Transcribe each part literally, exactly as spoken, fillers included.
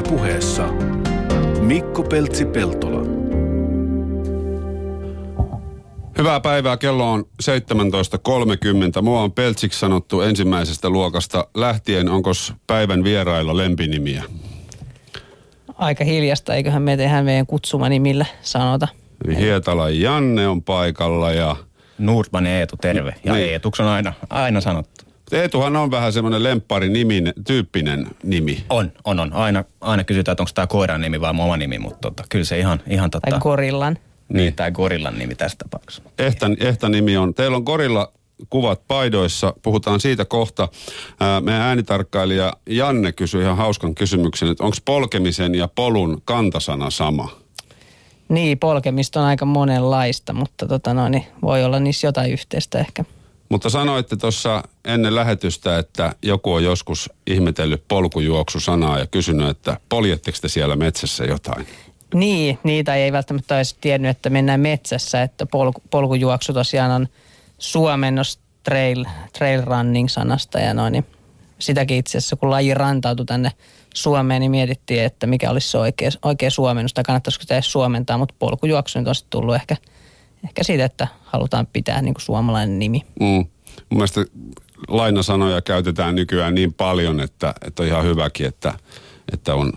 Yle Puheessa Mikko Peltsi Peltola. Hyvää päivää, kello on seitsemäntoista kolmekymmentä. Mua on Peltsiksi sanottu ensimmäisestä luokasta lähtien. Onkos päivän vierailla lempinimiä? Aika hiljasta, eiköhän me tehdään meidän kutsumanimillä sanota. Hietala Janne on paikalla ja... Nordman Eetu, terve. Ja niin. Eetuks on aina, aina sanottu. Eetuhan on vähän semmoinen lemppari-nimin, tyyppinen nimi. On, on, on. Aina, aina kysytään, että onko tämä koiran nimi vai oma nimi, mutta tota, kyllä se ihan, ihan totta. Tai gorillan. Niin, niin, tai gorillan nimi tässä tapauksessa. Ehtän, ehtä nimi on. Teillä on gorilla kuvat paidoissa, puhutaan siitä kohta. Ää, meidän äänitarkkailija Janne kysyi ihan hauskan kysymyksen, että onko polkemisen ja polun kantasana sama? Niin, polkemista on aika monenlaista, mutta tota no, niin voi olla niissä jotain yhteistä ehkä. Mutta sanoitte tuossa ennen lähetystä, että joku on joskus ihmetellyt polkujuoksusanaa ja kysynyt, että poljetteko te siellä metsässä jotain? Niin, niitä ei välttämättä olisi tiennyt, että mennään metsässä, että polku, polkujuoksu tosiaan on suomennos trail, trail running sanasta ja noin. Niin sitäkin itse asiassa, kun laji rantautui tänne Suomeen, niin mietittiin, että mikä olisi se oikea, oikea suomennos, tai kannattaisiko sitä edes suomentaa, mutta polkujuoksu nyt on sitten tullut ehkä... Ehkä siitä, että halutaan pitää niin kuin suomalainen nimi. Mm. Mun mielestä lainasanoja käytetään nykyään niin paljon, että, että on ihan hyväkin, että, että on,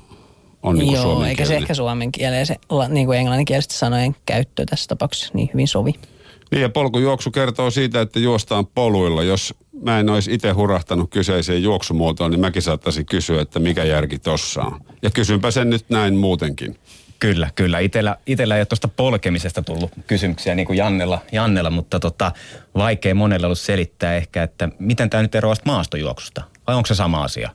on niin kuin suomen kielinen. Joo, eikä se ehkä suomen kieleen, se niin kuin englanninkielisten sanojen käyttö tässä tapauksessa niin hyvin sovi. Niin, ja polkujuoksu kertoo siitä, että juostaan poluilla. Jos mä en olisi itse hurahtanut kyseiseen juoksumuotoon, niin mäkin saattaisin kysyä, että mikä järki tossa on. Ja kysynpä sen nyt näin muutenkin. Kyllä, kyllä. Itellä, itellä ei ole tuosta polkemisesta tullut kysymyksiä niin kuin Jannella, Jannella mutta tota, vaikea monella ollut selittää ehkä, että miten tämä nyt eroaa maastojuoksusta, vai onko se sama asia?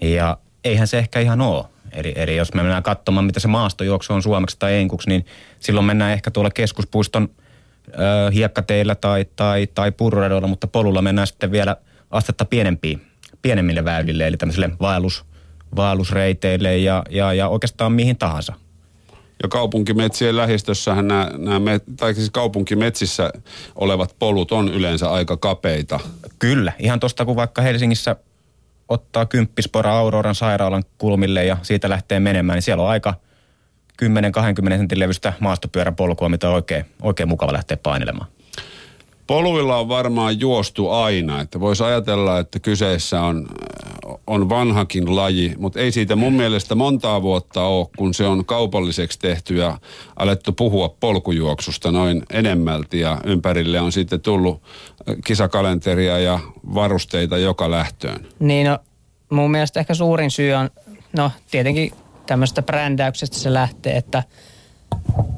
Ja eihän se ehkä ihan ole. Eli, eli jos me mennään katsomaan, mitä se maastojuoksu on suomeksi tai enkuksi, niin silloin mennään ehkä tuolla keskuspuiston ö, hiekkateillä tai, tai, tai pururadoilla, mutta polulla mennään sitten vielä astetta pienempiin, pienemmille väylille, eli tämmöisille vaellus, vaellusreiteille ja, ja, ja oikeastaan mihin tahansa. Ja kaupunkimetsien lähistössähän nämä, nämä, tai siis kaupunkimetsissä olevat polut on yleensä aika kapeita. Kyllä, ihan tuosta kun vaikka Helsingissä ottaa kymppispora Auroran sairaalan kulmille ja siitä lähtee menemään, niin siellä on aika kymmenen kaksikymmentä sentin levystä maastopyöräpolkua, mitä on oikein, oikein mukava lähteä painelemaan. Poluilla on varmaan juostu aina, että voisi ajatella, että kyseessä on, on vanhakin laji, mutta ei siitä mun mielestä montaa vuotta ole, kun se on kaupalliseksi tehty ja alettu puhua polkujuoksusta noin enemmälti ja ympärille on sitten tullut kisakalenteria ja varusteita joka lähtöön. Niin, no mun mielestä ehkä suurin syy on, no tietenkin tämmöistä brändäyksestä se lähtee, että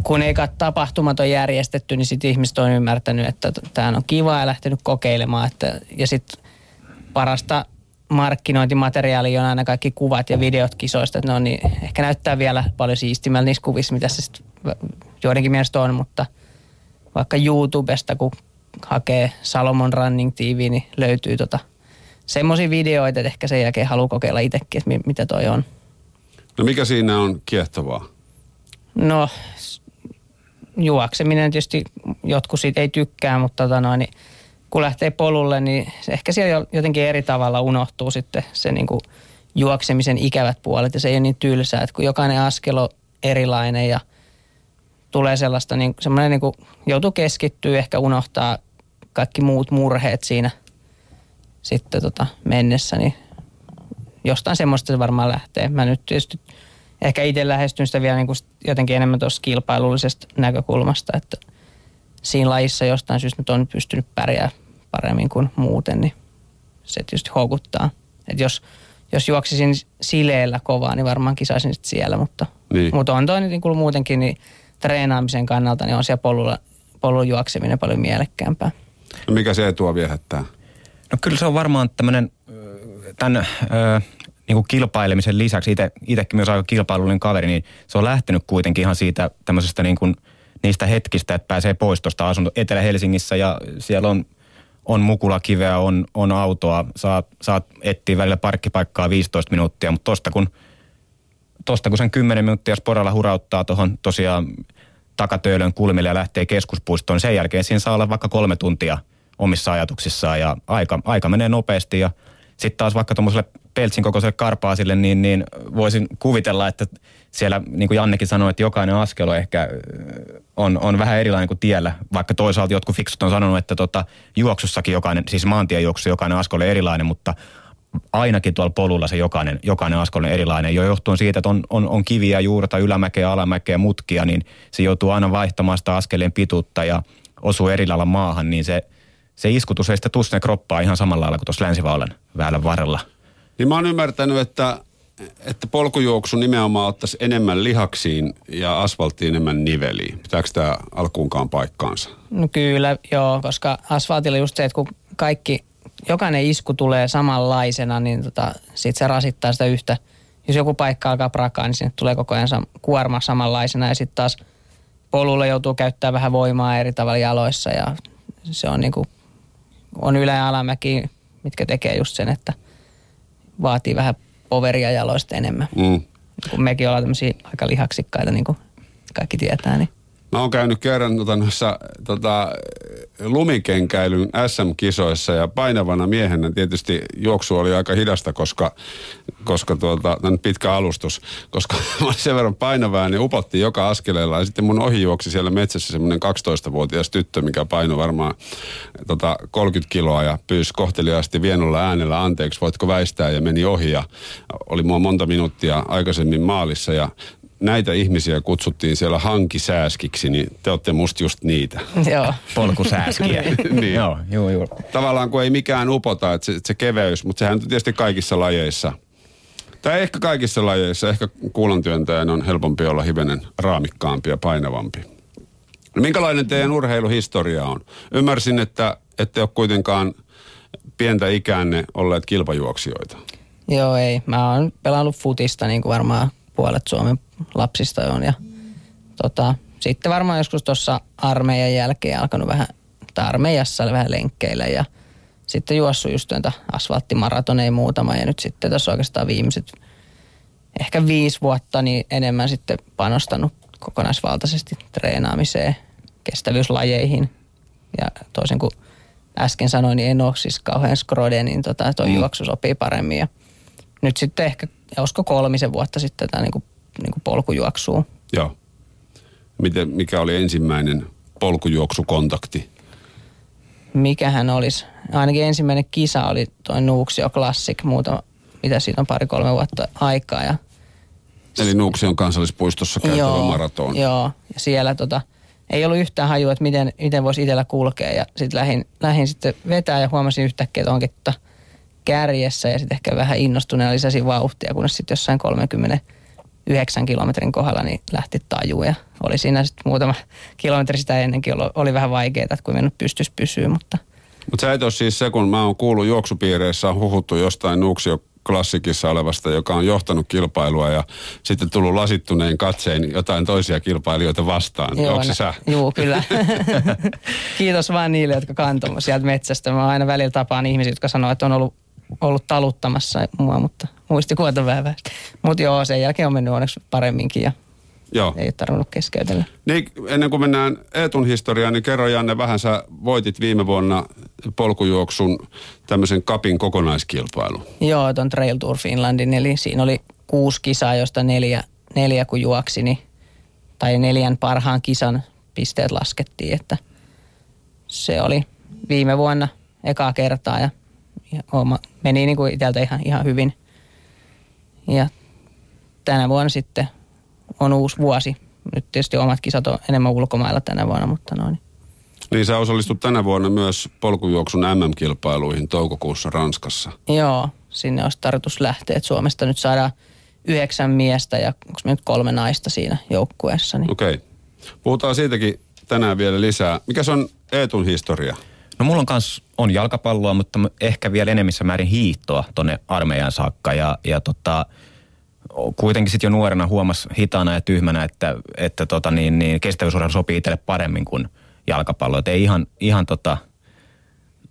kun eikä tapahtumat on järjestetty, niin sitten ihmiset on ymmärtänyt, että tämä on kiva ja lähtenyt kokeilemaan. Että, ja sitten parasta markkinointimateriaalia on aina kaikki kuvat ja videot kisoista. Että ne on niin, ehkä näyttää vielä paljon siistimällä niissä kuvissa, mitä se sitten joidenkin mielestä on. Mutta vaikka YouTubesta, kun hakee Salomon Running T V, niin löytyy tota semmoisia videoita, että ehkä sen jälkeen haluaa kokeilla itsekin, että mitä toi on. No mikä siinä on kiehtovaa? No, juokseminen tietysti jotkut siitä ei tykkää, mutta tota noin, niin kun lähtee polulle, niin se ehkä siellä jotenkin eri tavalla unohtuu sitten se niin kuin juoksemisen ikävät puolet. Ja se ei ole niin tylsää, että kun jokainen askel on erilainen ja tulee sellaista, niin semmoinen niin kuin joutuu keskittyä, ehkä unohtaa kaikki muut murheet siinä sitten tota mennessä, niin jostain semmoista se varmaan lähtee. Mä nyt tietysti... Ehkä itse lähestyn sitä vielä niin kuin jotenkin enemmän tuossa kilpailullisesta näkökulmasta, että siinä lajissa jostain syystä nyt on pystynyt pärjää paremmin kuin muuten, niin se tietysti houkuttaa. Että jos, jos juoksisin sileellä kovaa, niin varmaan kisaisin sitten siellä, mutta, niin. mutta on toi niin kuin muutenkin niin treenaamisen kannalta, niin on siellä polulla, polun juokseminen paljon mielekkäämpää. No mikä se etua viehättää? No kyllä se on varmaan tämmöinen tämän... Öö, niin kuin kilpailemisen lisäksi, ite, itekin myös aika kilpailullinen kaveri, niin se on lähtenyt kuitenkin ihan siitä tämmöisestä niin kuin niistä hetkistä, että pääsee pois tuosta asunto Etelä-Helsingissä ja siellä on, on mukulakiveä, on, on autoa, saat, saat etsiä välillä parkkipaikkaa viisitoista minuuttia, mutta tosta kun, tosta kun sen kymmenen minuuttia sporalla hurauttaa tuohon tosiaan takatöölön kulmille ja lähtee keskuspuistoon, niin sen jälkeen siinä saa olla vaikka kolme tuntia omissa ajatuksissaan ja aika, aika menee nopeasti ja Sitten taas vaikka tuommoiselle peltsin kokoiselle karpaasille, niin, niin voisin kuvitella, että siellä, niin kuin Jannekin sanoi, että jokainen askel ehkä on, on vähän erilainen kuin tiellä. Vaikka toisaalta jotkut fiksut on sanonut, että tota, juoksussakin jokainen, siis maantiejuoksussa jokainen askel on erilainen, mutta ainakin tuolla polulla se jokainen, jokainen askel on erilainen. Jo johtuen siitä, että on, on, on kiviä, juurta, ylämäkeä, alamäkeä, mutkia, niin se joutuu aina vaihtamaan sitä askeleen pituutta ja osuu eri lailla maahan, niin se... Se iskutus ei sitä tule sinne kroppaa ihan samalla lailla kuin tuossa Länsiväylän väylän varrella. Niin mä oon ymmärtänyt, että, että polkujuoksu nimenomaan ottaisi enemmän lihaksiin ja asfalttiin enemmän niveliin. Pitääkö tämä alkuunkaan paikkaansa? No kyllä, joo, koska asfaltilla just se, että kun kaikki, jokainen isku tulee samanlaisena, niin tota, sit se rasittaa sitä yhtä. Jos joku paikka alkaa prakaa, niin sinne tulee koko ajan kuorma samanlaisena ja sitten taas polulla joutuu käyttämään vähän voimaa eri tavalla jaloissa ja se on niinku... On ylä- ja alamäki, mitkä tekee just sen, että vaatii vähän poveria jaloista enemmän. Mm. Kun mekin ollaan tämmöisiä aika lihaksikkaita, niin kuin kaikki tietää. Niin. Mä oon käynyt kerran noissa tota, lumikenkäilyn äs äm-kisoissa ja painavana miehenä tietysti juoksu oli aika hidasta, koska, koska tuolta, tämä on pitkä alustus, koska mä olin sen verran painavaa, niin upottiin joka askeleella ja sitten mun ohi juoksi siellä metsässä semmoinen kaksitoistavuotias tyttö, mikä painoi varmaan tota, kolmekymmentä kiloa ja pyysi kohteliaasti vienolla äänellä anteeksi, voitko väistää ja meni ohi ja oli mua monta minuuttia aikaisemmin maalissa ja näitä ihmisiä kutsuttiin siellä hankisääskiksi, niin te olette musta just niitä. Joo. Polkusääskiä. Niin. Joo, joo, joo. Tavallaan kun ei mikään upota, että se, että se keveys, mutta sehän on tietysti kaikissa lajeissa. Tai ehkä kaikissa lajeissa, ehkä kuulantyöntäjän on helpompi olla hivenen raamikkaampi ja painavampi. No, minkälainen teidän urheiluhistoria on? Ymmärsin, että ette ole kuitenkaan pientä ikäänne olleet kilpajuoksijoita. Joo, ei. Mä oon pelannut futista niin kuin varmaan puolet Suomen lapsista on. Ja, tota, sitten varmaan joskus tuossa armeijan jälkeen alkanut vähän, tai armeijassa oli vähän lenkkeillä ja sitten juossut just tuota asfalttimaratoneja muutama ja nyt sitten tässä oikeastaan viimeiset ehkä viisi vuotta niin enemmän sitten panostanut kokonaisvaltaisesti treenaamiseen, kestävyyslajeihin ja toisin kuin äsken sanoin, niin en ole siis kauhean skrode, niin tota, tuo mm. juoksu sopii paremmin ja nyt sitten ehkä, olisiko kolmisen vuotta sitten tämä niinku niin kuin polkujuoksua. Joo. Miten, mikä oli ensimmäinen polkujuoksukontakti? Mikähän olisi? Ainakin ensimmäinen kisa oli tuo Nuuksio Classic, muuta, mitä siitä on pari-kolme vuotta aikaa. Ja... Eli Nuuksion kansallispuistossa käytävä joo, maraton. Joo, ja siellä tota, ei ollut yhtään hajua, että miten, miten voisi itsellä kulkea. Ja sitten lähdin, lähdin sitten vetää ja huomasin yhtäkkiä, että onkin tota kärjessä. Ja sitten ehkä vähän innostuneena lisäsin vauhtia, kunnes sitten jossain kolmekymmentä yhdeksän kilometrin kohdalla niin lähti tajuun ja oli siinä sitten muutama kilometri sitä ennenkin, oli vähän vaikeaa, että kun mennyt pystyisi pysyä, mutta... Mutta sä et ole siis se, kun mä oon kuullut juoksupiireissä, on huhuttu jostain Nuuksio Classicissa olevasta, joka on johtanut kilpailua ja sitten tullut lasittuneen katsein jotain toisia kilpailijoita vastaan. Joo, onko se sä? Juu, kyllä. Kiitos vaan niille, jotka kantoi sieltä metsästä. Mä aina välillä tapaan ihmisiä, jotka sanoo, että on ollut ollut taluttamassa mua, mutta muistikuvat on vähän vähäistä. Mutta joo, sen jälkeen on mennyt onneksi paremminkin ja joo. Ei ole tarvinnut keskeytellä. Niin, ennen kuin mennään Eetun historiaan, niin kerro Janne vähän, sä voitit viime vuonna polkujuoksun tämmöisen kapin kokonaiskilpailun. Joo, ton Trail Tour Finlandin, eli siinä oli kuusi kisaa, josta neljä, neljä kun juoksi, niin, tai neljän parhaan kisan pisteet laskettiin, että se oli viime vuonna ekaa kertaa ja Ja oma, meni niin kuin itseltä ihan, ihan hyvin. Ja tänä vuonna sitten on uusi vuosi. Nyt tietysti omat kisat on enemmän ulkomailla tänä vuonna, mutta noin. Niin sä osallistut tänä vuonna myös polkujuoksun äm äm-kilpailuihin toukokuussa Ranskassa. Joo, sinne olisi tarkoitus lähteä. Et Suomesta nyt saadaan yhdeksän miestä ja onko me nyt kolme naista siinä joukkueessa. Niin. Okei. Okay. Puhutaan siitäkin tänään vielä lisää. Mikä se on Eetun historia? No mulla on kans on jalkapalloa, mutta ehkä vielä enemmissä määrin hiihtoa tonne armeijan saakka. Ja, ja tota, kuitenkin sitten jo nuorena huomasi hitaana ja tyhmänä, että, että tota niin, niin kestävyysurheilu sopii itselle paremmin kuin jalkapallo. Et ei ihan, ihan tota,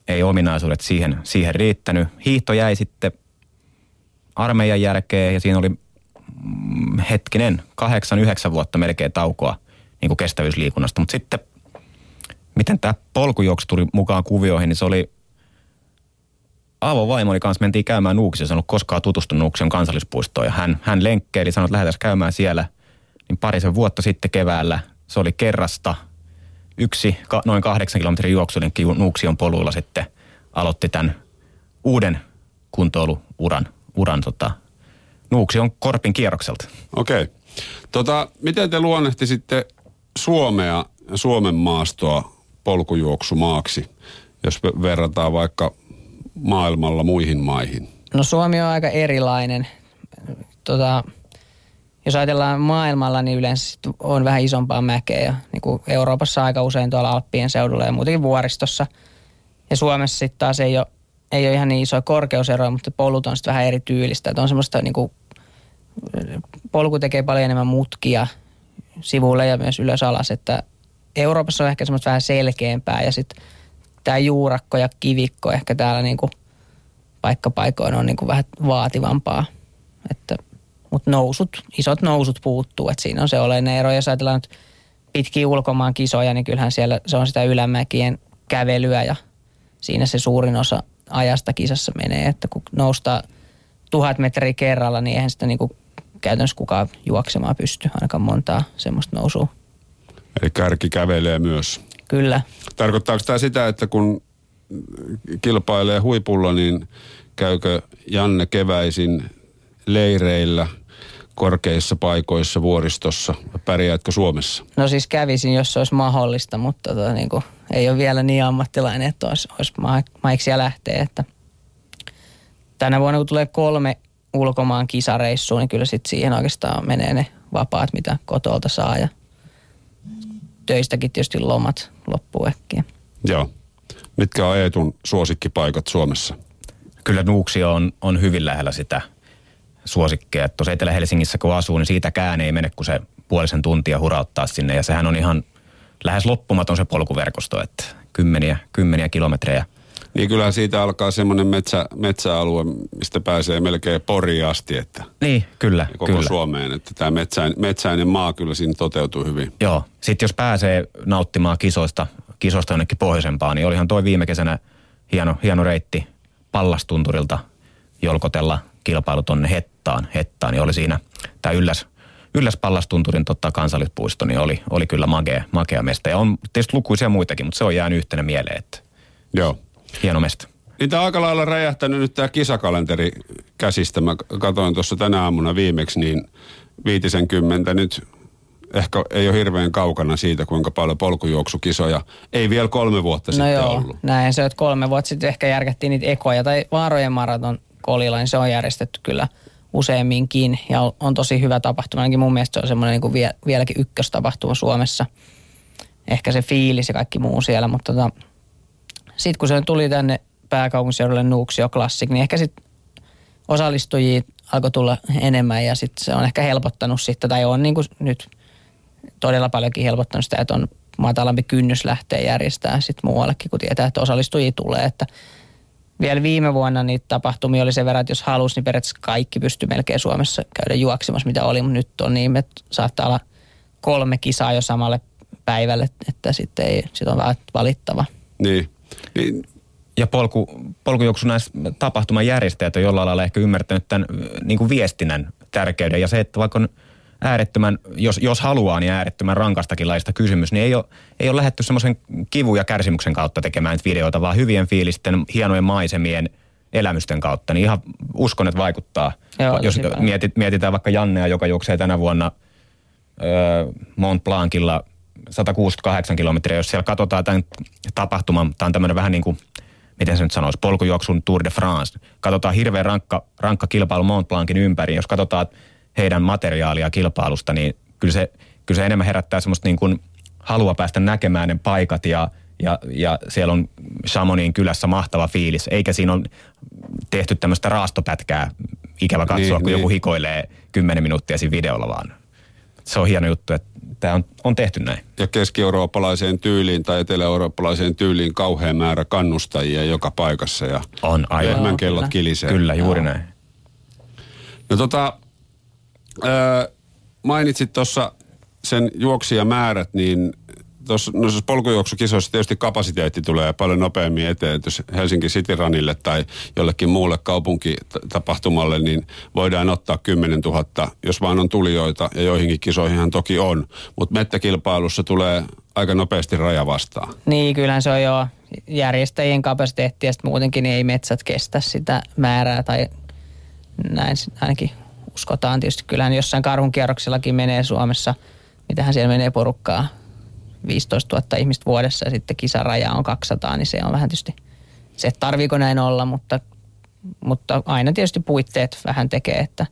ei ominaisuudet siihen, siihen riittänyt. Hiihto jäi sitten armeijan jälkeen ja siinä oli hetkinen kahdeksan, yhdeksän vuotta melkein taukoa niin kuin kestävyysliikunnasta, mutta sitten miten tämä polkujuoksu tuli mukaan kuvioihin, niin se oli avovaimoni kanssa mentiin käymään Nuuksiossa, en ollut koskaan tutustunut Nuuksion kansallispuistoon, ja hän, hän lenkkeili, sanoi, että lähdetään käymään siellä. Niin parisen vuotta sitten keväällä, se oli kerrasta, yksi ka, noin kahdeksan kilometrin juoksulinkki Nuuksion poluilla sitten aloitti tämän uuden kuntoiluuran uran, tota, Nuuksion Korpin kierrokselta. Okei. Okay. Tota, miten te luonnehtisitte Suomea, Suomen maastoa polkujuoksumaaksi, jos verrataan vaikka maailmalla muihin maihin? No Suomi on aika erilainen. Tota, jos ajatellaan maailmalla, niin yleensä on vähän isompaa mäkeä. Ja niin kuin Euroopassa aika usein tuolla Alppien seudulla ja muutenkin vuoristossa. Ja Suomessa sitten taas ei ole, ei ole ihan niin isoja korkeuseroja, mutta polut on sitten vähän eri tyylistä. Että on semmoista niin kuin, polku tekee paljon enemmän mutkia sivuille ja myös ylös alas. Että Euroopassa on ehkä semmoista vähän selkeämpää ja sitten tämä juurakko ja kivikko ehkä täällä niinku paikkapaikoin on niinku vähän vaativampaa. Mutta nousut, isot nousut puuttuu, että siinä on se oleellinen ero. Jos ajatellaan nyt pitkiä ulkomaan kisoja, niin kyllähän siellä se on sitä ylämäkien kävelyä ja siinä se suurin osa ajasta kisassa menee. Että kun noustaa tuhat metriä kerralla, niin eihän sitä niinku käytännössä kukaan juoksemaan pysty, ainakaan montaa semmoista nousua. Eli kärki kävelee myös. Kyllä. Tarkoittaako tämä sitä, että kun kilpailee huipulla, niin käykö Janne keväisin leireillä, korkeissa paikoissa, vuoristossa? Pärjäätkö Suomessa? No siis kävisin, jos se olisi mahdollista, mutta tota, niin kuin, ei ole vielä niin ammattilainen, että olisi, olisi ma- maiksia lähteä. Että tänä vuonna, kun tulee kolme ulkomaan kisareissua, niin kyllä sitten siihen oikeastaan menee ne vapaat, mitä kotolta saa ja töistäkin tietysti lomat loppuu äkkiä. Joo. Mitkä on Eetun suosikkipaikat Suomessa? Kyllä Nuuksio on, on hyvin lähellä sitä suosikkia. Tuossa Etelä-Helsingissä kun asuu, niin siitäkään ei mene, kun se puolisen tuntia hurauttaa sinne. Ja sehän on ihan lähes loppumaton se polkuverkosto, että kymmeniä, kymmeniä kilometrejä. Niin kyllähän siitä alkaa semmoinen metsä, metsäalue, mistä pääsee melkein Poriin asti, että niin, kyllä, koko kyllä. Suomeen, että tämä metsäin, metsäinen maa kyllä siinä toteutuu hyvin. Joo, sitten jos pääsee nauttimaan kisoista, kisoista jonnekin pohjoisempaan, niin olihan toi viime kesänä hieno, hieno reitti Pallastunturilta jolkotella kilpailu tonne Hettaan, Hettaan, niin oli siinä tämä ylläs, ylläs Pallastunturin totta, kansallispuisto, niin oli, oli kyllä magea, magea mestä. Ja on tietysti lukuisia muitakin, mutta se on jäänyt yhtenä mieleen, että joo. Hieno mestä. Niitä on aika lailla räjähtänyt nyt tämä kisakalenteri käsistä. Mä katsoin tuossa tänä aamuna viimeksi, niin viitisenkymmentä nyt ehkä ei ole hirveän kaukana siitä, kuinka paljon polkujuoksukisoja ei vielä kolme vuotta no sitten joo, ollut. No joo, näin se, että kolme vuotta sitten ehkä järkättiin niitä ekoja tai Vaarojen maraton kolilla, niin se on järjestetty kyllä useamminkin ja on tosi hyvä tapahtuma. Ainakin mun mielestä se on semmoinen niin vie, vieläkin ykköstapahtuma Suomessa. Ehkä se fiilis ja kaikki muu siellä, mutta tota, sitten kun se tuli tänne pääkaupunkiseudulle Nuuksio Classic, niin ehkä sitten osallistujia alkoi tulla enemmän ja sitten se on ehkä helpottanut sitä, tai on niin kuin nyt todella paljonkin helpottanut sitä, että on matalampi kynnys lähteä järjestämään sitten muuallekin, kun tietää, että osallistujia tulee. Että vielä viime vuonna niitä tapahtumia oli sen verran, että jos halusi, niin periaatteessa kaikki pystyy melkein Suomessa käydä juoksemassa, mitä oli, mutta nyt on niin, että saattaa olla kolme kisaa jo samalle päivälle, että sitten ei, sit on vähän valittava. Niin. Niin. Ja polku, polkujuoksu näissä tapahtumajärjestäjät on jollain lailla ehkä ymmärtänyt tämän niin kuin viestinnän tärkeyden. Ja se, että vaikka on äärettömän, jos, jos haluaa, niin äärettömän rankastakin laista kysymys, niin ei ole, ei ole lähdetty semmoisen kivun ja kärsimyksen kautta tekemään videoita, vaan hyvien fiilisten, hienojen maisemien, elämysten kautta. Niin ihan uskon, että vaikuttaa. Joo, jos mietit, mietitään vaikka Jannea, joka juoksee tänä vuonna öö, Mont Blancilla sata kuusikymmentäkahdeksan kilometriä, jos siellä katsotaan tämän tapahtuman, tämä on tämmöinen vähän niin kuin, miten se nyt sanoisi, polkujuoksun Tour de France. Katsotaan hirveän rankka, rankka kilpailu Mont Blancin ympäri. Jos katsotaan heidän materiaalia kilpailusta, niin kyllä se, kyllä se enemmän herättää semmoista niin kuin halua päästä näkemään ne paikat ja, ja, ja siellä on Chamonixin kylässä mahtava fiilis, eikä siinä ole tehty tämmöistä raastopätkää ikävä katsoa, niin, kun niin. Joku hikoilee kymmenen minuuttia siinä videolla vaan. Se on hieno juttu, että tämä on, on tehty näin. Ja keski-eurooppalaiseen tyyliin tai etelä-eurooppalaiseen tyyliin kauhean määrä kannustajia joka paikassa. Ja on aivan. Lehmän kellot kyllä. Kilisee. Kyllä, juuri näin. No tota, ää, mainitsit tuossa sen juoksijamäärät, niin tuossa no, polkujuoksukisoissa tietysti kapasiteetti tulee paljon nopeammin eteen, jos Helsinki City Runille tai jollekin muulle kaupunkitapahtumalle, niin voidaan ottaa kymmenen tuhatta, jos vaan on tulijoita, ja joihinkin kisoihinhan toki on. Mutta mettäkilpailussa tulee aika nopeasti raja vastaan. Niin, kyllähän se on jo järjestäjien kapasiteetti, ja sitten muutenkin niin ei metsät kestä sitä määrää, tai näin ainakin uskotaan. Tietysti kyllähän jossain karhunkierroksillakin menee Suomessa, mitähän siellä menee porukkaa viisitoistatuhatta ihmistä vuodessa, ja sitten kisaraja on kaksisataa, niin se on vähän tietysti se, että tarviiko näin olla, mutta, mutta aina tietysti puitteet vähän tekee, että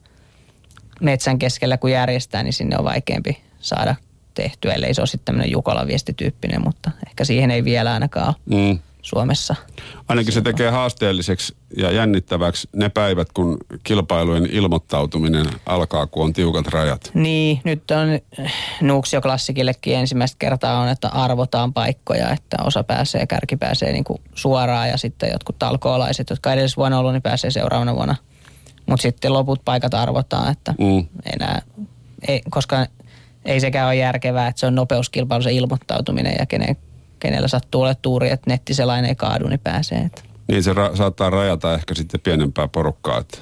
metsän keskellä kun järjestää, niin sinne on vaikeampi saada tehtyä, ellei se ole sitten tämmöinen Jukolan viestityyppinen, mutta ehkä siihen ei vielä ainakaan ole mm. Suomessa. Ainakin se tekee haasteelliseksi ja jännittäväksi ne päivät, kun kilpailujen ilmoittautuminen alkaa, kun on tiukat rajat. Niin, nyt on Nuuksio Classicillekin ensimmäistä kertaa on, että arvotaan paikkoja, että osa pääsee, kärki pääsee niin kuin suoraan, ja sitten jotkut talkoolaiset, jotka edellisvuonna on ollut, niin pääsee seuraavana vuonna. Mutta sitten loput paikat arvotaan, että mm. enää, ei, koska ei sekään ole järkevää, että se on nopeuskilpailu se ilmoittautuminen, ja kenen, kenellä sattuu olla tuuri, että nettiselain ei kaadu, niin pääsee. Että. Niin se ra- saattaa rajata ehkä sitten pienempää porukkaa. Että.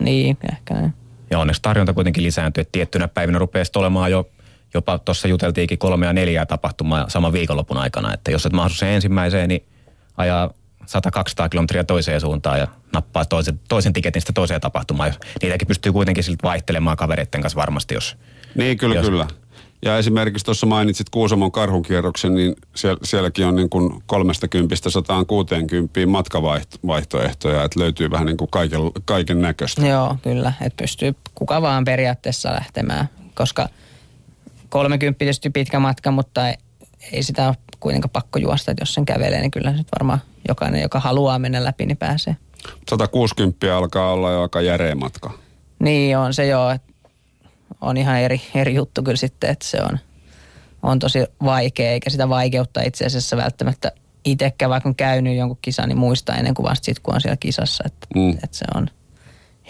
Niin, ehkä näin. Ja onneksi tarjonta kuitenkin lisääntyy, että tiettynä päivinä rupeaa olemaan jo, jopa tuossa juteltiinkin kolmea neljää tapahtumaa saman viikonlopun aikana, että jos et mahdollisuus ensimmäiseen, niin ajaa sata kaksisataa kilometriä toiseen suuntaan ja nappaa toisen, toisen tiketin sitä toiseen tapahtumaan. Niitäkin pystyy kuitenkin siltä vaihtelemaan kavereiden kanssa varmasti, jos... Niin, kyllä, jos... kyllä. Ja esimerkiksi tuossa mainitsit Kuusamon karhunkierroksen, niin siellä, sielläkin on niin kuin kolmestakymmenestä sataankuuteenkymmeneen matkavaihtoehtoja, että löytyy vähän niin kuin kaiken, kaiken näköistä. Joo, kyllä, että pystyy kuka vaan periaatteessa lähtemään, koska kolmekymmentä tietysti pitkä matka, mutta ei, ei sitä ole kuitenkaan pakko juosta, että jos sen kävelee, niin kyllä nyt varmaan jokainen, joka haluaa mennä läpi, niin pääsee. sata kuusikymmentä alkaa olla jo aika järeä matka. Niin on se joo, että on ihan eri, eri juttu kyllä sitten, että se on, on tosi vaikea, eikä sitä vaikeutta itse asiassa välttämättä itsekään, vaikka on käynyt jonkun kisan, niin muistaa ennen kuin vasta sitten, kun on siellä kisassa. Että mm. et se on,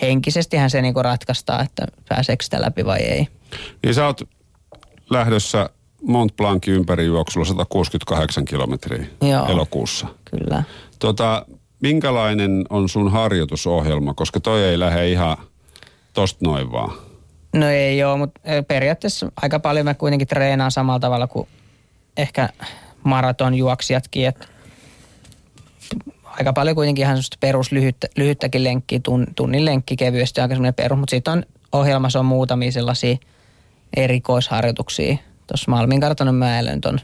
henkisestihän se niinku ratkaistaan, että pääseekö sitä läpi vai ei. Niin sä oot lähdössä Mont Blancin ympärijuoksulla sata kuusikymmentäkahdeksan kilometriä Joo, elokuussa. Kyllä. Tota, minkälainen on sun harjoitusohjelma, koska toi ei lähde ihan tosta noin vaan. No ei joo, mutta periaatteessa aika paljon mä kuitenkin treenaan samalla tavalla kuin ehkä maratonjuoksijatkin. Että aika paljon kuitenkin ihan semmoista peruslyhyttä, lyhyttäkin lenkkiä, tunnin lenkki kevyesti, aika semmoinen perus. Mutta siitä on ohjelmassa on muutamia sellaisia erikoisharjoituksia. Tuossa Malminkartanon mäellä nyt on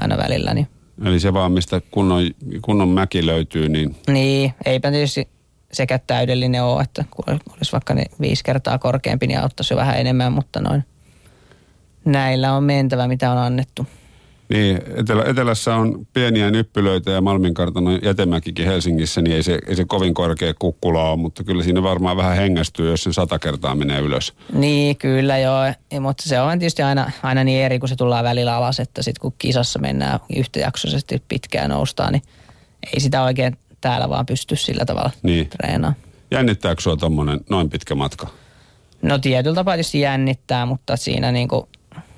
aina välillä. Niin. Eli se vaan, mistä kunnon, kunnon mäki löytyy, niin... Niin, eipä tietysti sekä täydellinen ole, että kun olisi vaikka ne viisi kertaa korkeampi, niin auttaisi jo vähän enemmän, mutta noin näillä on mentävä, mitä on annettu. Niin, etelä, etelässä on pieniä nyppylöitä ja Malminkartanon jätemäkikin Helsingissä, niin ei se, ei se kovin korkea kukkula ole, mutta kyllä siinä varmaan vähän hengästyy, jos sen sata kertaa menee ylös. Niin, kyllä joo, ja, mutta se on tietysti aina, aina niin eri, kun se tullaan välillä alas, että sitten kun kisassa mennään yhtäjaksoisesti pitkään noustaan, niin ei sitä oikein täällä vaan pysty sillä tavalla niin treenaamaan. Jännittääkö sinua tommonen noin pitkä matka? No tietyllä tapaa tietysti jännittää, mutta siinä niinku,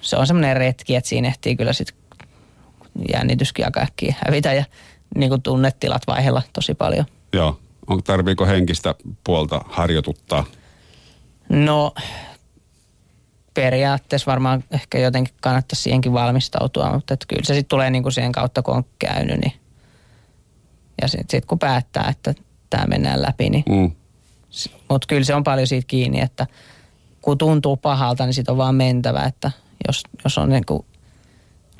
se on semmoinen retki, että siinä ehtii kyllä sitten jännityskin aika äkkiä hävitä ja niin kuin tunnetilat vaihella tosi paljon. Joo. Tarviiko henkistä puolta harjoituttaa? No periaatteessa varmaan ehkä jotenkin kannattaisi siihenkin valmistautua, mutta että kyllä se sitten tulee niin kuin siihen kautta, kun on käynyt. Niin. Ja sitten sit kun päättää, että tämä mennään läpi, niin mm. mutta kyllä se on paljon siitä kiinni, että kun tuntuu pahalta, niin sitten on vaan mentävä, että jos, jos on niin kuin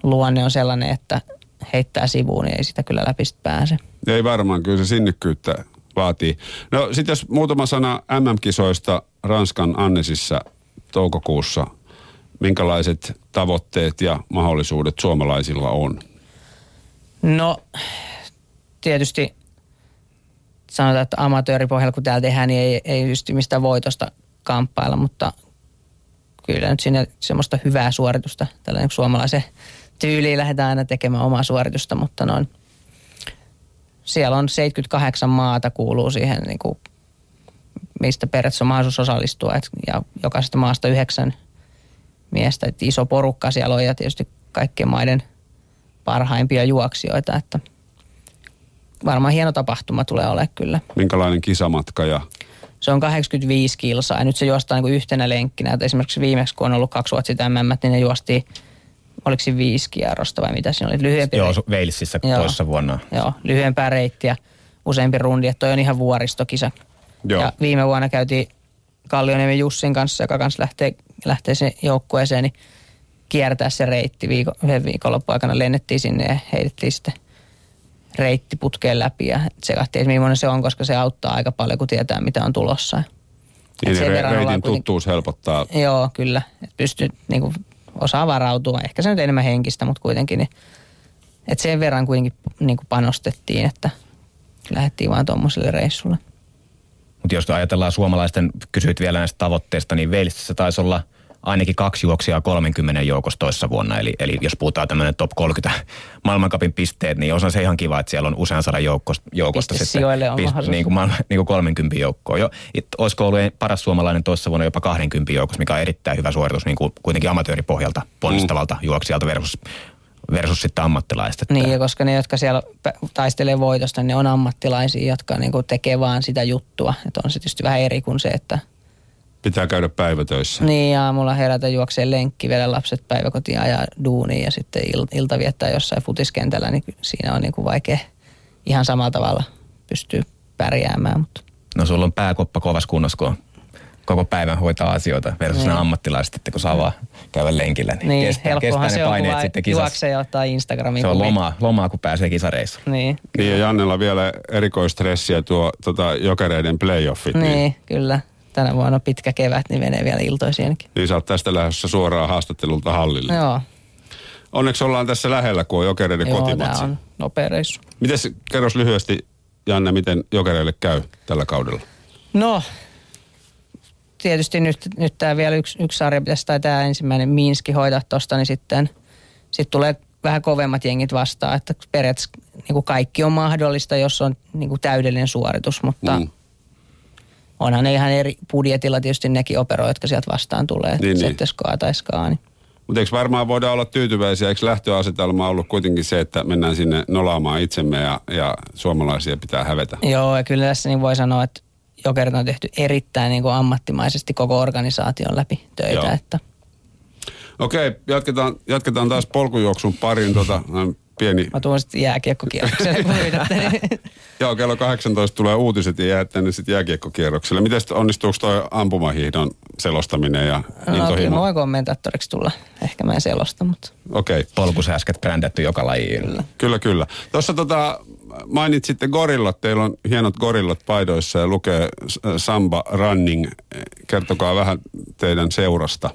luonne on sellainen, että heittää sivuun, niin ei sitä kyllä läpi sit pääse. Ei varmaan, kyllä se sinnikkyyttä vaatii. No sitten jos muutama sana M M-kisoista Ranskan Annesissa toukokuussa, minkälaiset tavoitteet ja mahdollisuudet suomalaisilla on? No tietysti sanotaan, että amatööripohjalla kun täällä tehdään, niin ei, ei just mistään voitosta kamppailla, mutta kyllä nyt sinne semmoista hyvää suoritusta, tällainen suomalaisen tyyliin lähdetään aina tekemään omaa suoritusta, mutta noin. Siellä on seitsemänkymmentäkahdeksan maata kuuluu siihen, niin kuin, mistä periaatteessa on mahdollisuus osallistua. Et, ja jokaisesta maasta yhdeksän miestä. Et iso porukka siellä on ja tietysti kaikkien maiden parhaimpia juoksijoita, että varmaan hieno tapahtuma tulee olemaan kyllä. Minkälainen kisamatka ja? Se on kahdeksankymmentäviisi kilsaa ja nyt se juostaan niin kuin yhtenä lenkkinä. Et esimerkiksi viimeksi, kun on ollut kaksi vuotta sitten M M, niin ne juostiin, oliko se viisi kierrosta vai mitä siinä oli? Lyhyempi joo, reit... Walesissa toissa vuonna. Joo, lyhyempää reittiä, useampi rundi, että toi on ihan vuoristokisa. Joo. Ja viime vuonna käytiin Kallioniemen Jussin kanssa, joka kanssa lähtee, lähtee sen joukkueeseen, niin kiertää se reitti viikko, yhden viikonloppuaikana. Lennettiin sinne ja heitettiin sitten reitti putkeen läpi ja tsekattiin, että millainen se on, koska se auttaa aika paljon, kun tietää, mitä on tulossa. Niin re- reitin tuttuus helpottaa. Joo, kyllä. Että pystyy, niin kuin, osaa varautua. Ehkä se nyt enemmän henkistä, mutta kuitenkin. Niin, että sen verran kuitenkin niin kuin panostettiin, että lähdettiin vaan tuommoiselle reissulle. Mutta jos ajatellaan suomalaisten, kysyit vielä näistä tavoitteista, niin Walesissa taisi olla ainakin kaksi juoksijaa kolmenkymmenen joukossa toissa vuonna. Eli, eli jos puhutaan tämmöinen top kolmekymmentä maailmancupin pisteet, niin on se ihan kiva, että siellä on usean sadan joukosta, joukosta sitten pist, niin kuin, niin kuin kolmenkymmenen joukkoon. Jo, it, olisiko ollut paras suomalainen toissa vuonna jopa kaksikymmentä joukossa, mikä on erittäin hyvä suoritus niin kuin kuitenkin amatööripohjalta ponnistavalta mm. juoksijalta versus, versus sitten ammattilaista. Niin, ja koska ne, jotka siellä taistelee voitosta, niin ne on ammattilaisia, jotka niin kuin tekee vaan sitä juttua. Että on se tietysti vähän eri kuin se, että pitää käydä päivätöissä. Niin, aamulla herätä juokseen lenkki, vielä lapset päiväkotiin ajaa duuniin ja sitten ilta viettää jossain futiskentällä, niin siinä on niin kuin vaikea ihan samalla tavalla pystyy pärjäämään. Mutta. No sulla on pääkoppa kovassa kunnossa, kun koko päivän hoitaa asioita versus niin. Nämä ammattilaiset, että kun saa vaan käydä lenkillä, niin, niin kestää, kestää ne paineet sitten kisassa. Juoksee ja ottaa Instagramiin. Se on lomaa, lomaa, kun pääsee kisareissa. Niin. Niin ja Jannella vielä erikoistressiä tuo tota, jokereiden playoffit. Niin, niin. Kyllä. Tänä vuonna pitkä kevät, niin menee vielä iltoisiinkin. Niin sä oot tästä lähdössä suoraan haastattelulta hallille. Joo. Onneksi ollaan tässä lähellä, kun on Jokereiden joo, kotimatsi. Joo, on nopea reissu. Mites, kerros lyhyesti, Janne, miten Jokereille käy tällä kaudella? No, tietysti nyt, nyt tää vielä yksi, yksi sarja pitäisi, tai tää ensimmäinen Minski hoitaa tosta, niin sitten sit tulee vähän kovemmat jengit vastaan. Että periaatteessa niin kuin kaikki on mahdollista, jos on niin kuin täydellinen suoritus, mutta mm. onhan ne ihan eri budjetilla tietysti nekin operoi, jotka sieltä vastaan tulee, niin, setteskaa niin. tai skaa. Niin. Mutta eikö varmaan voida olla tyytyväisiä? Eikö lähtöasetelma ollut kuitenkin se, että mennään sinne nolaamaan itsemme ja, ja suomalaisia pitää hävetä? Joo, ja kyllä tässä niin voi sanoa, että Jokerit on tehty erittäin niin kuin ammattimaisesti koko organisaation läpi töitä. Että. Okei, jatketaan, jatketaan taas polkujuoksun parin tuota... Pieni. Mä tuon sitten jääkiekkokierrokselle, kun pyydätte. Joo, kello kahdeksantoista tulee uutiset ja jäätte ne sitten jääkiekkokierrokselle. Miten onnistuuko toi ampumahiihdon selostaminen ja intohimo? No kyllä mä voin kommentaattoriksi tulla. Ehkä mä en selosta, mutta... Okei. Okay. Polkusääsket brändätty joka lajiin. Kyllä, kyllä. kyllä. Tuossa tota, mainitsitte gorillat. Teillä on hienot gorillat paidoissa ja lukee Samba Running. Kertokaa vähän teidän seurasta.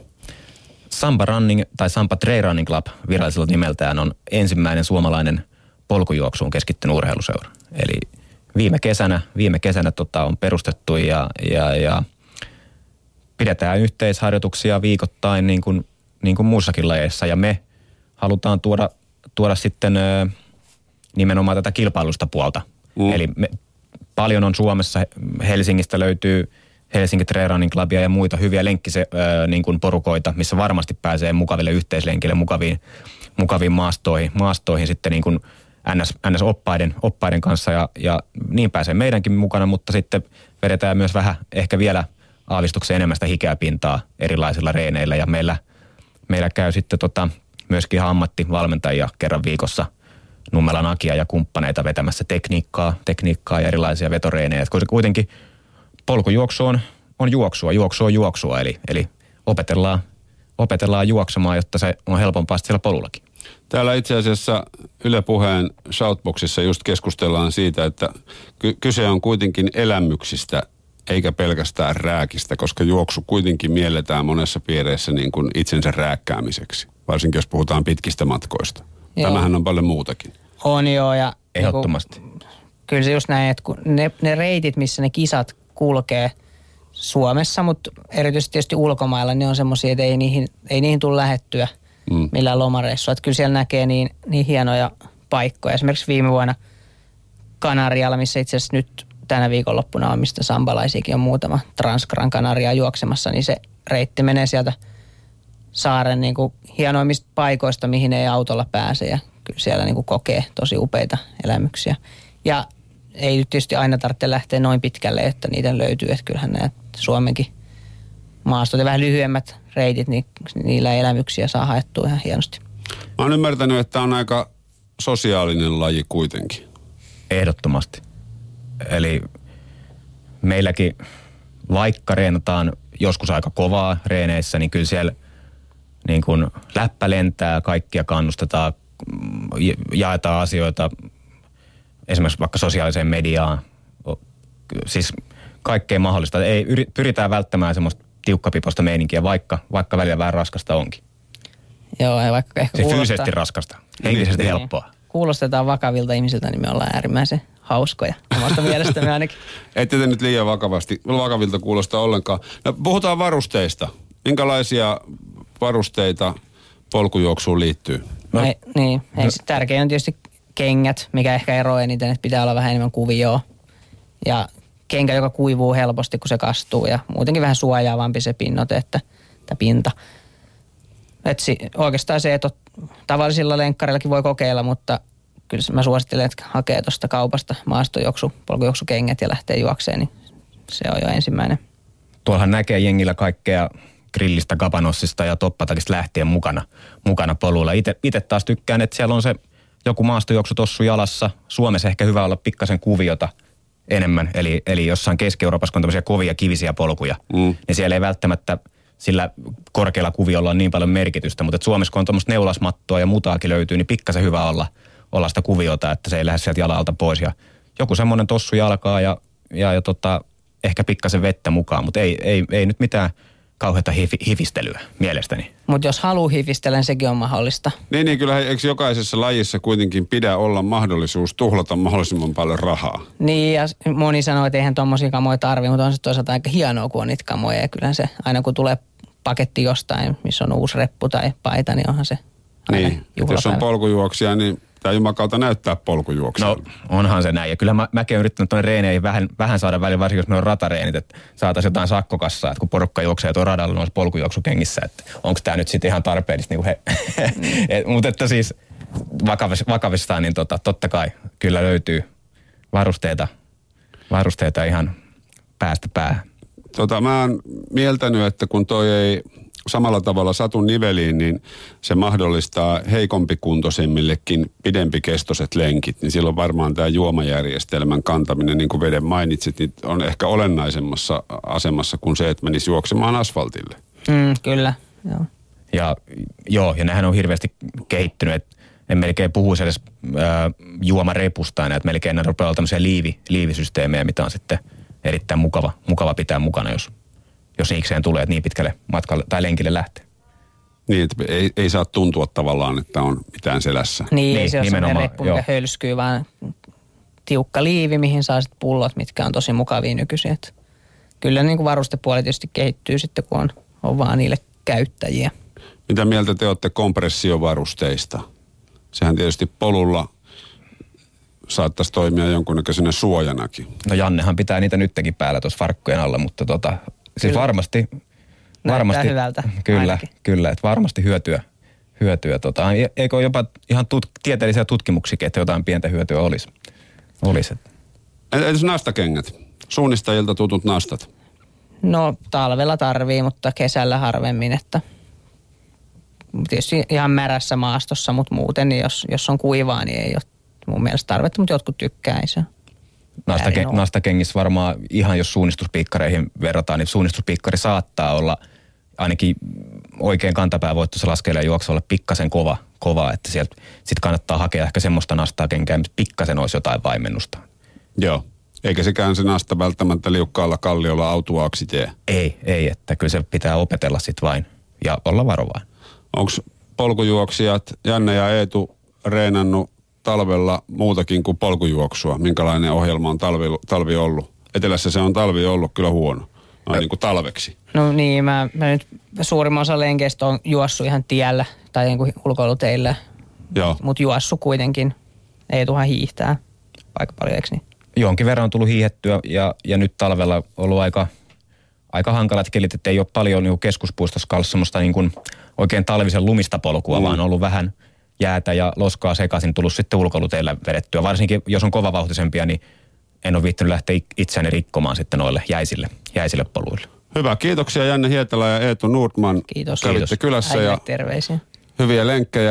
Samba Running tai Samba Trail Running Club virallisella nimeltään on ensimmäinen suomalainen polkujuoksuun keskittynyt urheiluseura. Eli viime kesänä, viime kesänä tota on perustettu ja, ja, ja pidetään yhteisharjoituksia viikoittain niin kuin, niin kuin muissakin lajeissa. Ja me halutaan tuoda, tuoda sitten ö, nimenomaan tätä kilpailusta puolta. Mm. Eli me, paljon on Suomessa, Helsingistä löytyy... Helsingin Trail Running Clubia ja muita hyviä lenkkise, äh, niin kuin porukoita, missä varmasti pääsee mukaville yhteislenkille, mukaviin, mukaviin maastoihin, maastoihin sitten niin kuin ns, ns. Oppaiden, oppaiden kanssa ja, ja niin pääsee meidänkin mukana, mutta sitten vedetään myös vähän ehkä vielä aavistuksen enemmän sitä hikeä pintaa erilaisilla reeneillä ja meillä, meillä käy sitten tota, myöskin ihan ammattivalmentajia kerran viikossa Nummelan Akia ja kumppaneita vetämässä tekniikkaa, tekniikkaa ja erilaisia vetoreenejä, koska kuitenkin polkujuoksu on, on juoksua, juoksu on juoksua, eli, eli opetellaan, opetellaan juoksemaan, jotta se on helpompaa siellä polullakin. Täällä itse asiassa Yle Puheen Shoutboxissa just keskustellaan siitä, että ky- kyse on kuitenkin elämyksistä, eikä pelkästään rääkistä, koska juoksu kuitenkin mielletään monessa piireissä niin kuin itsensä rääkkäämiseksi, varsinkin jos puhutaan pitkistä matkoista. Joo. Tämähän on paljon muutakin. On joo, ja ehdottomasti. Kun, kyllä se just näin, että kun ne, ne reitit, missä ne kisat kulkee Suomessa, mutta erityisesti tietysti ulkomailla, niin on semmoisia, että ei niihin, ei niihin tule lähettyä mm. millään lomareissua. Että kyllä siellä näkee niin, niin hienoja paikkoja. Esimerkiksi viime vuonna Kanarjalla, missä itse asiassa nyt tänä viikonloppuna on, mistä sambalaisiakin on muutama Transgran Kanaria juoksemassa, niin se reitti menee sieltä saaren niin kuin hienoimmista paikoista, mihin ei autolla pääse. Ja siellä niin kuin kokee tosi upeita elämyksiä. Ja ei nyt tietysti aina tarvitse lähteä noin pitkälle, että niitä löytyy. Että kyllähän nämä Suomenkin maastot ja vähän lyhyemmät reitit, niin niillä elämyksiä saa haettua ihan hienosti. Mä oon ymmärtänyt, että tämä on aika sosiaalinen laji kuitenkin. Ehdottomasti. Eli meilläkin, vaikka reenataan joskus aika kovaa reeneissä, niin kyllä siellä niin kun läppä lentää, kaikkia kannustetaan, jaetaan asioita, esimerkiksi vaikka sosiaaliseen mediaan, siis kaikkea mahdollista. Ei, pyritään välttämään semmoista tiukkapiposta meininkiä, vaikka, vaikka välillä vähän raskasta onkin. Joo, ja vaikka ehkä kuulostaa. Se fyysisesti raskasta, henkisesti niin, helppoa. Niin. Kuulostetaan vakavilta ihmisiltä, niin me ollaan äärimmäisen hauskoja, omasta mielestäni ainakin. Ette te nyt liian vakavasti, vakavilta kuulostaa ollenkaan. No, puhutaan varusteista. Minkälaisia varusteita polkujuoksuun liittyy? No, ei, niin, ei, no. Tärkein on tietysti kengät, mikä ehkä eroaa eniten, että pitää olla vähän enemmän kuvioa. Ja kenkä, joka kuivuu helposti, kun se kastuu, ja muutenkin vähän suojaavampi se pinnote, että, että pinta. Et si, oikeastaan se, että tavallisilla lenkkareillakin voi kokeilla, mutta kyllä mä suosittelen, että hakee tuosta kaupasta maastojuoksu, polkujuoksukengät ja lähtee juokseen, niin se on jo ensimmäinen. Tuollahan näkee jengillä kaikkea grillistä, kapanossista ja toppatakista lähtien mukana, mukana poluilla. Itse taas tykkään, että siellä on se joku maastojuoksu tossu jalassa. Suomessa ehkä hyvä olla pikkasen kuviota enemmän, eli, eli jossain Keski-Euroopassa on tämmöisiä kovia kivisiä polkuja, mm. niin siellä ei välttämättä sillä korkealla kuviolla on niin paljon merkitystä, mutta Suomessa kun on tuommoista neulasmattoa ja mutaakin löytyy, niin pikkasen hyvä olla, olla sitä kuviota, että se ei lähde sieltä jalalta pois. Ja joku semmoinen tossu jalkaa ja, ja, ja tota, ehkä pikkasen vettä mukaan, mutta ei, ei, ei nyt mitään kauheata hifi, hifistelyä mielestäni. Mutta jos haluaa hifistellä, niin sekin on mahdollista. Niin, niin kyllähän eikö jokaisessa lajissa kuitenkin pidä olla mahdollisuus tuhlata mahdollisimman paljon rahaa? Niin, ja moni sanoo, että eihän tuommoisia kamoja tarvitse, mutta on se toisaalta aika hienoa, kun on niitä kamoja. Ja kyllähän se aina kun tulee paketti jostain, missä on uusi reppu tai paita, niin onhan se aina niin, jos on polkujuoksija, niin tämä jumakauta näyttää polkujuoksijalta. No onhan se näin. Ja kyllä mä, mäkin olen yrittänyt tuonne reeneihin vähän, vähän saada välillä, varsinkin jos meillä on ratareenit, että saataisiin jotain sakkokassaa, että kun porukka juoksee tuon radalla noissa polkujuoksukengissä, että onko tämä nyt sitten ihan tarpeellista. Niin he... mm. Mutta että siis vakavis, vakavistaan, niin tota, totta kai kyllä löytyy varusteita, varusteita ihan päästä päähän. Tota, mä oon mieltänyt, että kun toi ei samalla tavalla satu niveliin, niin se mahdollistaa heikompikuntoisemmillekin pidempikestoiset lenkit. Niin silloin varmaan tämä juomajärjestelmän kantaminen, niin kuin veden mainitsit, niin on ehkä olennaisemmassa asemassa kuin se, että menisi juoksemaan asfaltille. Mm, kyllä, joo. Ja, joo, ja nämähän on hirveästi kehittynyt. En melkein puhuisi edes äh, juomarepusta enää, että melkein nämä rupeaa olla tämmöisiä liivi, liivisysteemejä, mitä on sitten erittäin mukava, mukava pitää mukana, jos, jos ikseen tulee, että niin pitkälle matkalle tai lenkille lähtee. Niin, että ei, ei saa tuntua tavallaan, että on mitään selässä. Niin, niin se on semmoinen reppu, mikä hölskyy, vaan tiukka liivi, mihin saa sitten pullot, mitkä on tosi mukavia nykyisin. Että kyllä niin kuin varustepuoli tietysti kehittyy sitten, kun on, on vaan niille käyttäjiä. Mitä mieltä te olette kompressiovarusteista? Sehän tietysti polulla saattaisi toimia jonkunnäköisenä suojanakin. No Jannehan pitää niitä nytkin päällä tuossa farkkujen alla, mutta tota, siis varmasti... varmasti hyvältä. Kyllä, ainakin. Kyllä, että varmasti hyötyä. hyötyä tota. Eikö ole jopa ihan tut, tieteellisiä tutkimuksikin, että jotain pientä hyötyä olisi? Olisi. Entäs nastakengät? Suunnistajilta tutut nastat? No talvella tarvii, mutta kesällä harvemmin, että... Tietysti ihan märässä maastossa, mutta muuten, niin jos, jos on kuivaa, niin ei ole mun mielestä tarvetta, mutta jotkut tykkää isä. Nastake- nastakengissä varmaan ihan jos suunnistuspiikkareihin verrataan, niin suunnistuspiikkari saattaa olla ainakin oikein kantapäävoittossa laskeilla ja juoksulla pikkasen kova, kova, että sieltä sit kannattaa hakea ehkä semmoista nastakenkää, missä pikkasen olisi jotain vaimennusta. Joo, eikä sekään se nasta välttämättä liukkaalla kalliolla autuaaksi tee. Ei, ei, että kyllä se pitää opetella sit vain ja olla varovaa. Onko polkujuoksijat Janne ja Eetu reenannut talvella muutakin kuin polkujuoksua? Minkälainen ohjelma on talvi, talvi ollut? Etelässä se on talvi ollut kyllä huono, noin niin kuin talveksi. No niin, mä, mä nyt suurimman osa lenkeistä on juossut ihan tiellä tai niin kuin ulkoiluteillä, mutta juossu kuitenkin. Ei tuhan hiihtää aika paljon, eikö niin? Jonkin verran on tullut hiihettyä ja, ja nyt talvella on ollut aika, aika hankalat kelit, että ei ole paljon niin kuin keskuspuistossa semmoista niin kuin oikein talvisen lumista polkua, mm. vaan on ollut vähän... jäätä ja loskaa sekaisin tullut sitten ulkoiluteillä vedettyä. Varsinkin jos on kovavauhtisempia, niin en ole viittänyt lähteä itseäni rikkomaan sitten noille jäisille, jäisille poluille. Hyvä, kiitoksia Janne Hietala ja Eetu Nordman. Kiitos. Kävitte kiitos. Kylässä. Äidille ja terveisiä. Hyviä lenkkejä.